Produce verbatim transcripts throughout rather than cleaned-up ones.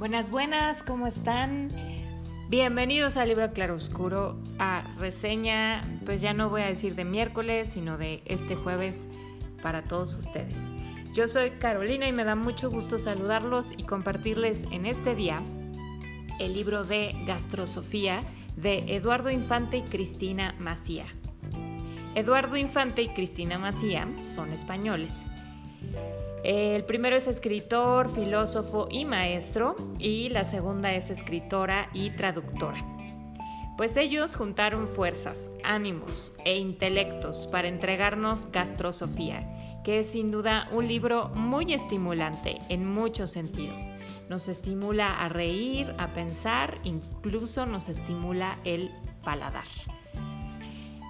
Buenas, buenas, ¿cómo están? Bienvenidos a Libro Claro Oscuro, a reseña, pues ya no voy a decir de miércoles, sino de este jueves para todos ustedes. Yo soy Carolina y me da mucho gusto saludarlos y compartirles en este día el libro de Gastrosofía de Eduardo Infante y Cristina Macía. Eduardo Infante y Cristina Macía son españoles. El primero es escritor, filósofo y maestro, y la segunda es escritora y traductora. Pues ellos juntaron fuerzas, ánimos e intelectos para entregarnos Gastrosofía, que es sin duda un libro muy estimulante en muchos sentidos. Nos estimula a reír, a pensar, incluso nos estimula el paladar.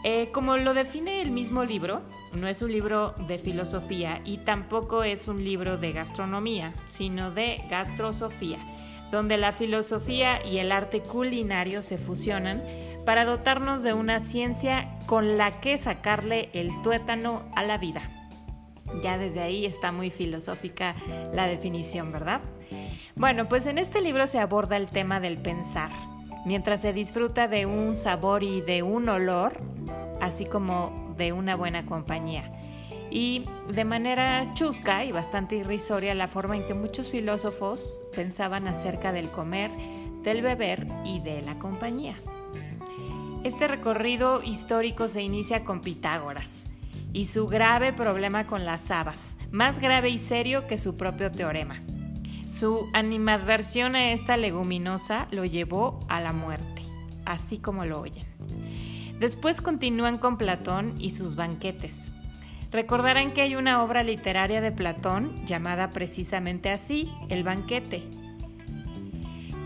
Eh, como lo define el mismo libro, no es un libro de filosofía y tampoco es un libro de gastronomía, sino de gastrosofía, donde la filosofía y el arte culinario se fusionan para dotarnos de una ciencia con la que sacarle el tuétano a la vida. Ya desde ahí está muy filosófica la definición, ¿verdad? Bueno, pues en este libro se aborda el tema del pensar, mientras se disfruta de un sabor y de un olor, así como de una buena compañía. Y de manera chusca y bastante irrisoria la forma en que muchos filósofos pensaban acerca del comer, del beber y de la compañía. Este recorrido histórico se inicia con Pitágoras y su grave problema con las habas, más grave y serio que su propio teorema. Su animadversión a esta leguminosa lo llevó a la muerte, así como lo oyen. Después continúan con Platón y sus banquetes. Recordarán que hay una obra literaria de Platón llamada precisamente así, El Banquete,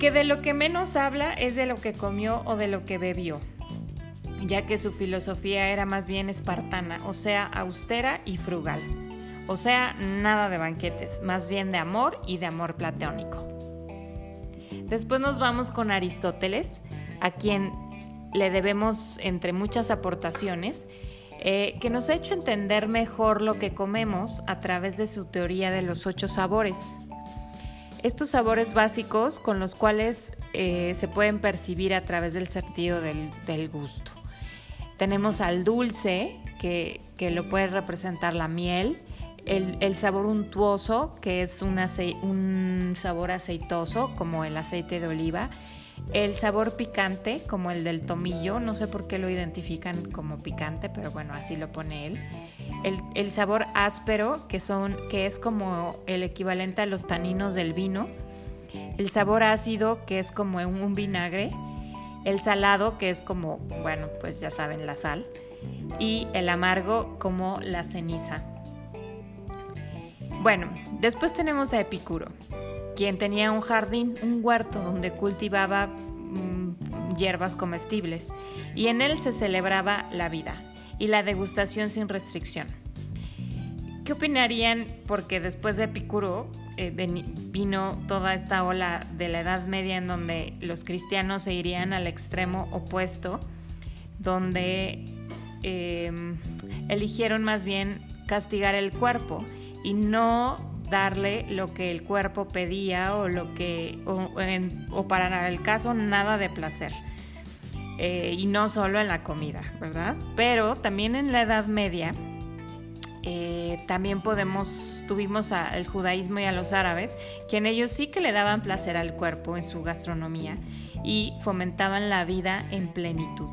que de lo que menos habla es de lo que comió o de lo que bebió, ya que su filosofía era más bien espartana, o sea, austera y frugal. O sea, nada de banquetes, más bien de amor y de amor platónico. Después nos vamos con Aristóteles, a quien le debemos, entre muchas aportaciones, eh, que nos ha hecho entender mejor lo que comemos a través de su teoría de los ocho sabores. Estos sabores básicos con los cuales eh, se pueden percibir a través del sentido del, del gusto. Tenemos al dulce, que, que lo puede representar la miel, el, el sabor untuoso, que es un, ace, un sabor aceitoso, como el aceite de oliva, el sabor picante, como el del tomillo, no sé por qué lo identifican como picante, pero bueno, así lo pone él, el, el sabor áspero, que, son, que es como el equivalente a los taninos del vino, el sabor ácido, que es como un, un vinagre, el salado, que es como, bueno, pues ya saben, la sal, y el amargo, como la ceniza. Bueno, después tenemos a Epicuro, quien tenía un jardín, un huerto donde cultivaba mmm, hierbas comestibles, y en él se celebraba la vida y la degustación sin restricción. ¿Qué opinarían? Porque después de Epicuro eh, vino toda esta ola de la Edad Media en donde los cristianos se irían al extremo opuesto, donde eh, eligieron más bien castigar el cuerpo y no darle lo que el cuerpo pedía o, lo que, o, en, o para el caso nada de placer. Eh, y no solo en la comida, ¿verdad? Pero también en la Edad Media Eh, también podemos, tuvimos al judaísmo y a los árabes, quien ellos sí que le daban placer al cuerpo en su gastronomía y fomentaban la vida en plenitud.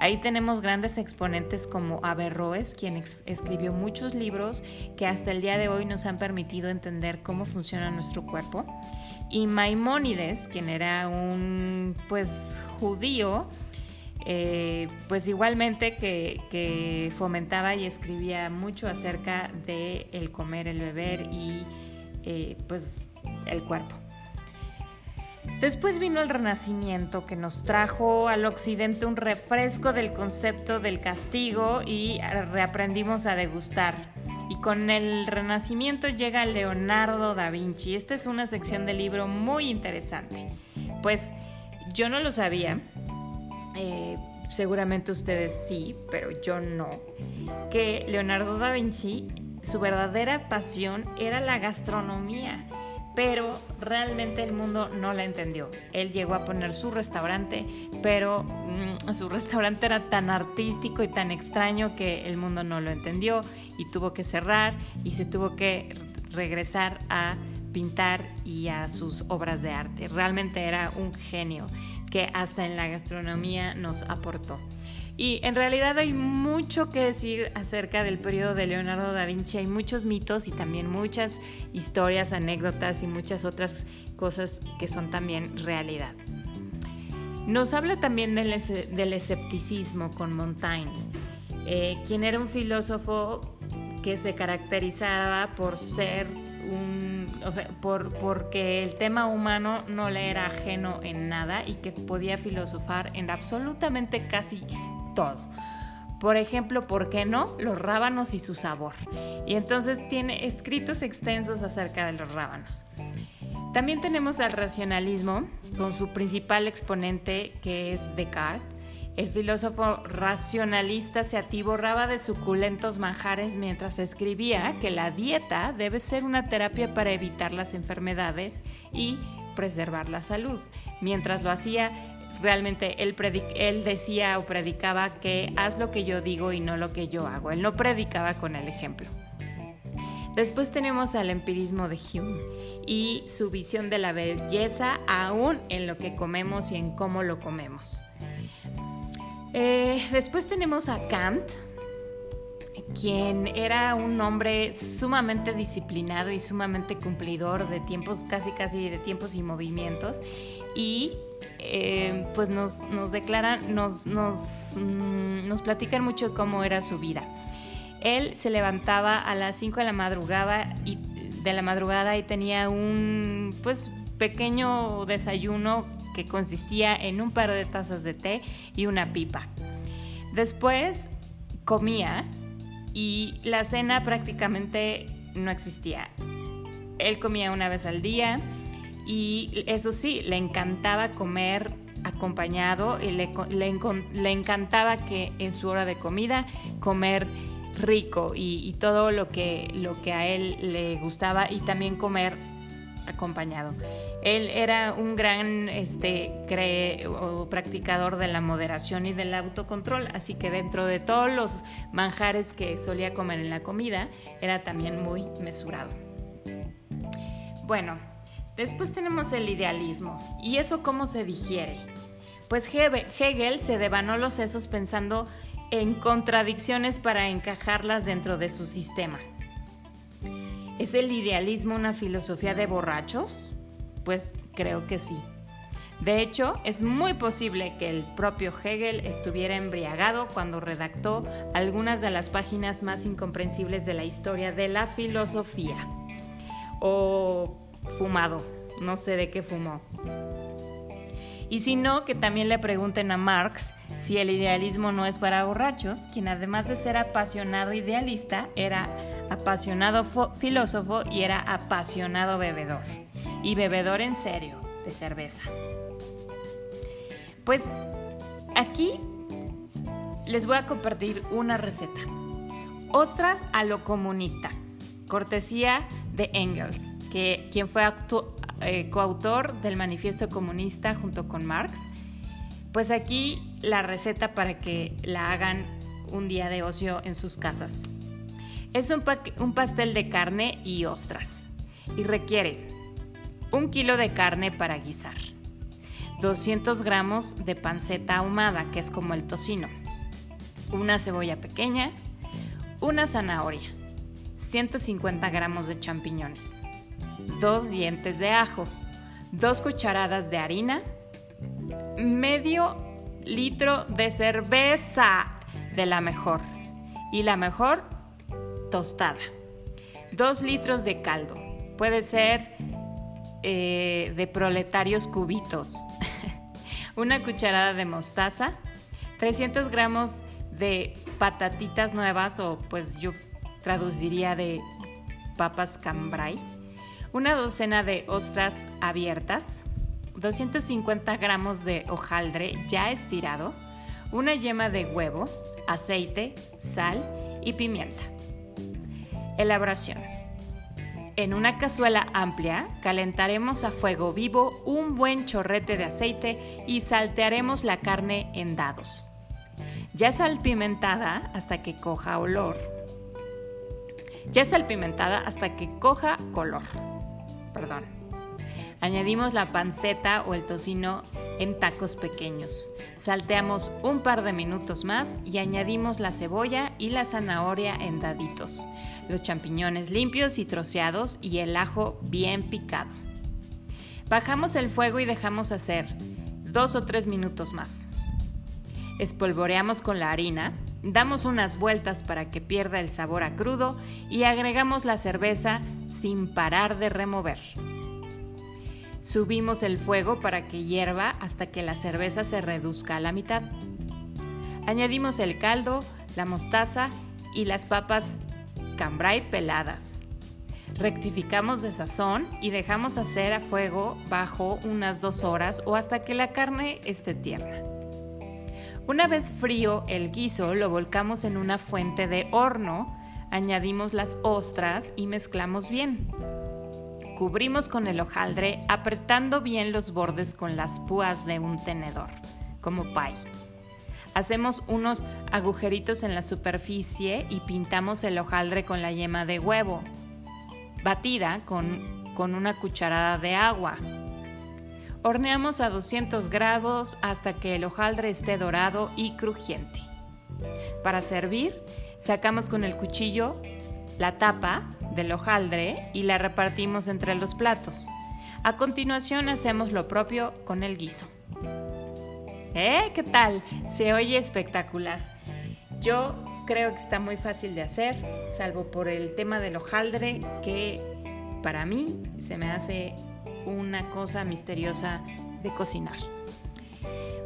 Ahí tenemos grandes exponentes como Averroes, quien ex- escribió muchos libros que hasta el día de hoy nos han permitido entender cómo funciona nuestro cuerpo, y Maimónides, quien era un pues judío, Eh, pues igualmente que, que fomentaba y escribía mucho acerca de el comer, el beber y eh, pues el cuerpo. Después vino el Renacimiento, que nos trajo al occidente un refresco del concepto del castigo y reaprendimos a degustar. Y con el Renacimiento llega Leonardo da Vinci. Esta es una sección del libro muy interesante. Pues yo no lo sabía, Eh, seguramente ustedes sí, pero yo no, que Leonardo da Vinci, su verdadera pasión era la gastronomía, pero realmente el mundo no la entendió. Él llegó a poner su restaurante, pero mmm, su restaurante era tan artístico y tan extraño que el mundo no lo entendió y tuvo que cerrar y se tuvo que regresar a pintar y a sus obras de arte. Realmente era un genio que hasta en la gastronomía nos aportó. Y en realidad hay mucho que decir acerca del periodo de Leonardo da Vinci. Hay muchos mitos y también muchas historias, anécdotas y muchas otras cosas que son también realidad. Nos habla también del, es- del escepticismo con Montaigne, eh, quien era un filósofo que se caracterizaba por ser un, o sea, por, porque el tema humano no le era ajeno en nada y que podía filosofar en absolutamente casi todo. Por ejemplo, ¿por qué no? Los rábanos y su sabor. Y entonces tiene escritos extensos acerca de los rábanos. También tenemos al racionalismo con su principal exponente, que es Descartes. El filósofo racionalista se atiborraba de suculentos manjares mientras escribía que la dieta debe ser una terapia para evitar las enfermedades y preservar la salud. Mientras lo hacía, realmente él, predic- él decía o predicaba que haz lo que yo digo y no lo que yo hago. Él no predicaba con el ejemplo. Después tenemos al empirismo de Hume y su visión de la belleza aún en lo que comemos y en cómo lo comemos. Eh, después tenemos a Kant, quien era un hombre sumamente disciplinado y sumamente cumplidor de tiempos, casi casi de tiempos y movimientos, y eh, pues nos, nos declaran, nos, nos, mmm, nos platican mucho de cómo era su vida. Él se levantaba a las cinco de la madrugada y, de la madrugada y tenía un pues, pequeño desayuno que consistía en un par de tazas de té y una pipa. Después comía y la cena prácticamente no existía. Él comía una vez al día y eso sí, le encantaba comer acompañado y le, le, le encantaba que en su hora de comida comer rico y, y todo lo que, lo que a él le gustaba y también comer acompañado. Él era un gran este, cre- o practicador de la moderación y del autocontrol, así que dentro de todos los manjares que solía comer en la comida, era también muy mesurado. Bueno, después tenemos el idealismo. ¿Y eso cómo se digiere? Pues Hebe- Hegel se devanó los sesos pensando en contradicciones para encajarlas dentro de su sistema. ¿Es el idealismo una filosofía de borrachos? Pues creo que sí. De hecho, es muy posible que el propio Hegel estuviera embriagado cuando redactó algunas de las páginas más incomprensibles de la historia de la filosofía. O fumado, no sé de qué fumó. Y si no, que también le pregunten a Marx si el idealismo no es para borrachos, quien además de ser apasionado idealista, era apasionado fo- filósofo y era apasionado bebedor. Y bebedor en serio, de cerveza. Pues aquí les voy a compartir una receta. Ostras a lo comunista, cortesía de Engels, que, quien fue actu- eh, coautor del Manifiesto Comunista junto con Marx. Pues aquí la receta para que la hagan un día de ocio en sus casas. Es un, pa- un pastel de carne y ostras y requiere un kilo de carne para guisar, doscientos gramos de panceta ahumada, que es como el tocino, una cebolla pequeña, una zanahoria, ciento cincuenta gramos de champiñones, dos dientes de ajo, dos cucharadas de harina, medio litro de cerveza de la mejor y la mejor tostada, dos litros de caldo, puede ser Eh, de proletarios cubitos, una cucharada de mostaza, trescientos gramos de patatitas nuevas, o pues yo traduciría de papas cambray, una docena de ostras abiertas, doscientos cincuenta gramos de hojaldre ya estirado, una yema de huevo, aceite, sal y pimienta. Elaboración. En una cazuela amplia, calentaremos a fuego vivo un buen chorrete de aceite y saltearemos la carne en dados, ya salpimentada hasta que coja olor. Ya salpimentada hasta que coja color. Perdón. Añadimos la panceta o el tocino en tacos pequeños. Salteamos un par de minutos más y añadimos la cebolla y la zanahoria en daditos, los champiñones limpios y troceados y el ajo bien picado. Bajamos el fuego y dejamos hacer dos o tres minutos más. Espolvoreamos con la harina, damos unas vueltas para que pierda el sabor a crudo y agregamos la cerveza sin parar de remover. Subimos el fuego para que hierva hasta que la cerveza se reduzca a la mitad. Añadimos el caldo, la mostaza y las papas cambray peladas. Rectificamos de sazón y dejamos hacer a fuego bajo unas dos horas o hasta que la carne esté tierna. Una vez frío el guiso, lo volcamos en una fuente de horno, añadimos las ostras y mezclamos bien. Cubrimos con el hojaldre, apretando bien los bordes con las púas de un tenedor, como pie. Hacemos unos agujeritos en la superficie y pintamos el hojaldre con la yema de huevo, batida con, con una cucharada de agua. Horneamos a doscientos grados hasta que el hojaldre esté dorado y crujiente. Para servir, sacamos con el cuchillo la tapa del hojaldre y la repartimos entre los platos. A continuación hacemos lo propio con el guiso. ¿Eh? ¿Qué tal? Se oye espectacular. Yo creo que está muy fácil de hacer, salvo por el tema del hojaldre, que para mí se me hace una cosa misteriosa de cocinar.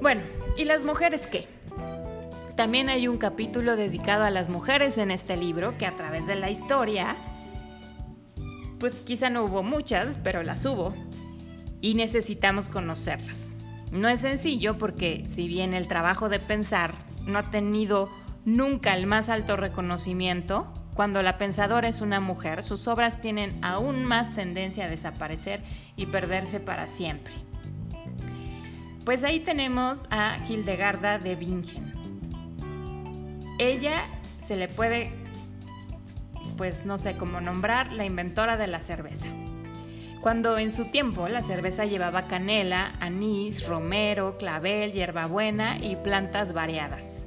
Bueno, ¿y las mujeres qué? También hay un capítulo dedicado a las mujeres en este libro, que a través de la historia, pues quizá no hubo muchas, pero las hubo, y necesitamos conocerlas. No es sencillo porque, si bien el trabajo de pensar no ha tenido nunca el más alto reconocimiento, cuando la pensadora es una mujer, sus obras tienen aún más tendencia a desaparecer y perderse para siempre. Pues ahí tenemos a Hildegarda de Bingen. Ella se le puede, pues no sé cómo nombrar, la inventora de la cerveza. Cuando en su tiempo la cerveza llevaba canela, anís, romero, clavel, hierbabuena y plantas variadas.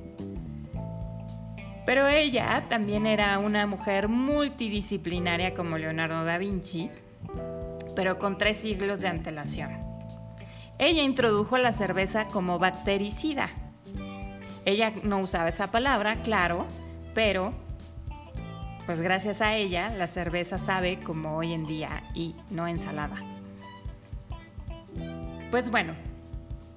Pero ella también era una mujer multidisciplinaria como Leonardo da Vinci, pero con tres siglos de antelación. Ella introdujo la cerveza como bactericida. Ella no usaba esa palabra, claro, pero pues gracias a ella la cerveza sabe como hoy en día y no ensalada. Pues bueno.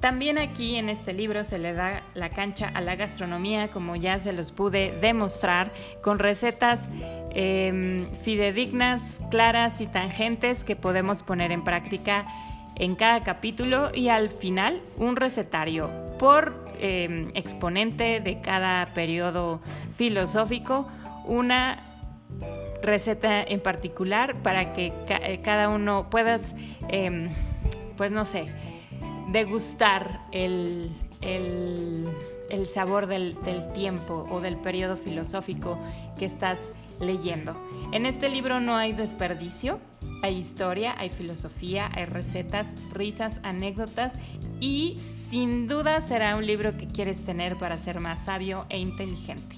También aquí en este libro se le da la cancha a la gastronomía, como ya se los pude demostrar, con recetas eh, fidedignas, claras y tangentes que podemos poner en práctica en cada capítulo y al final un recetario por eh, exponente de cada periodo filosófico, una receta en particular para que ca- cada uno puedas, eh, pues no sé, degustar el, el, el sabor del, del tiempo o del periodo filosófico que estás leyendo. En este libro no hay desperdicio, hay historia, hay filosofía, hay recetas, risas, anécdotas y sin duda será un libro que quieres tener para ser más sabio e inteligente.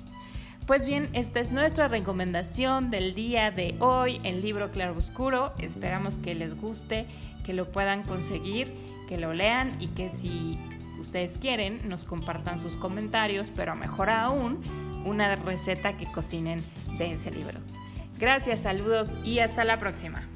Pues bien, esta es nuestra recomendación del día de hoy en Libro Claro Oscuro. Esperamos que les guste, que lo puedan conseguir, que lo lean y que si ustedes quieren nos compartan sus comentarios, pero mejor aún, una receta que cocinen de ese libro. Gracias, saludos y hasta la próxima.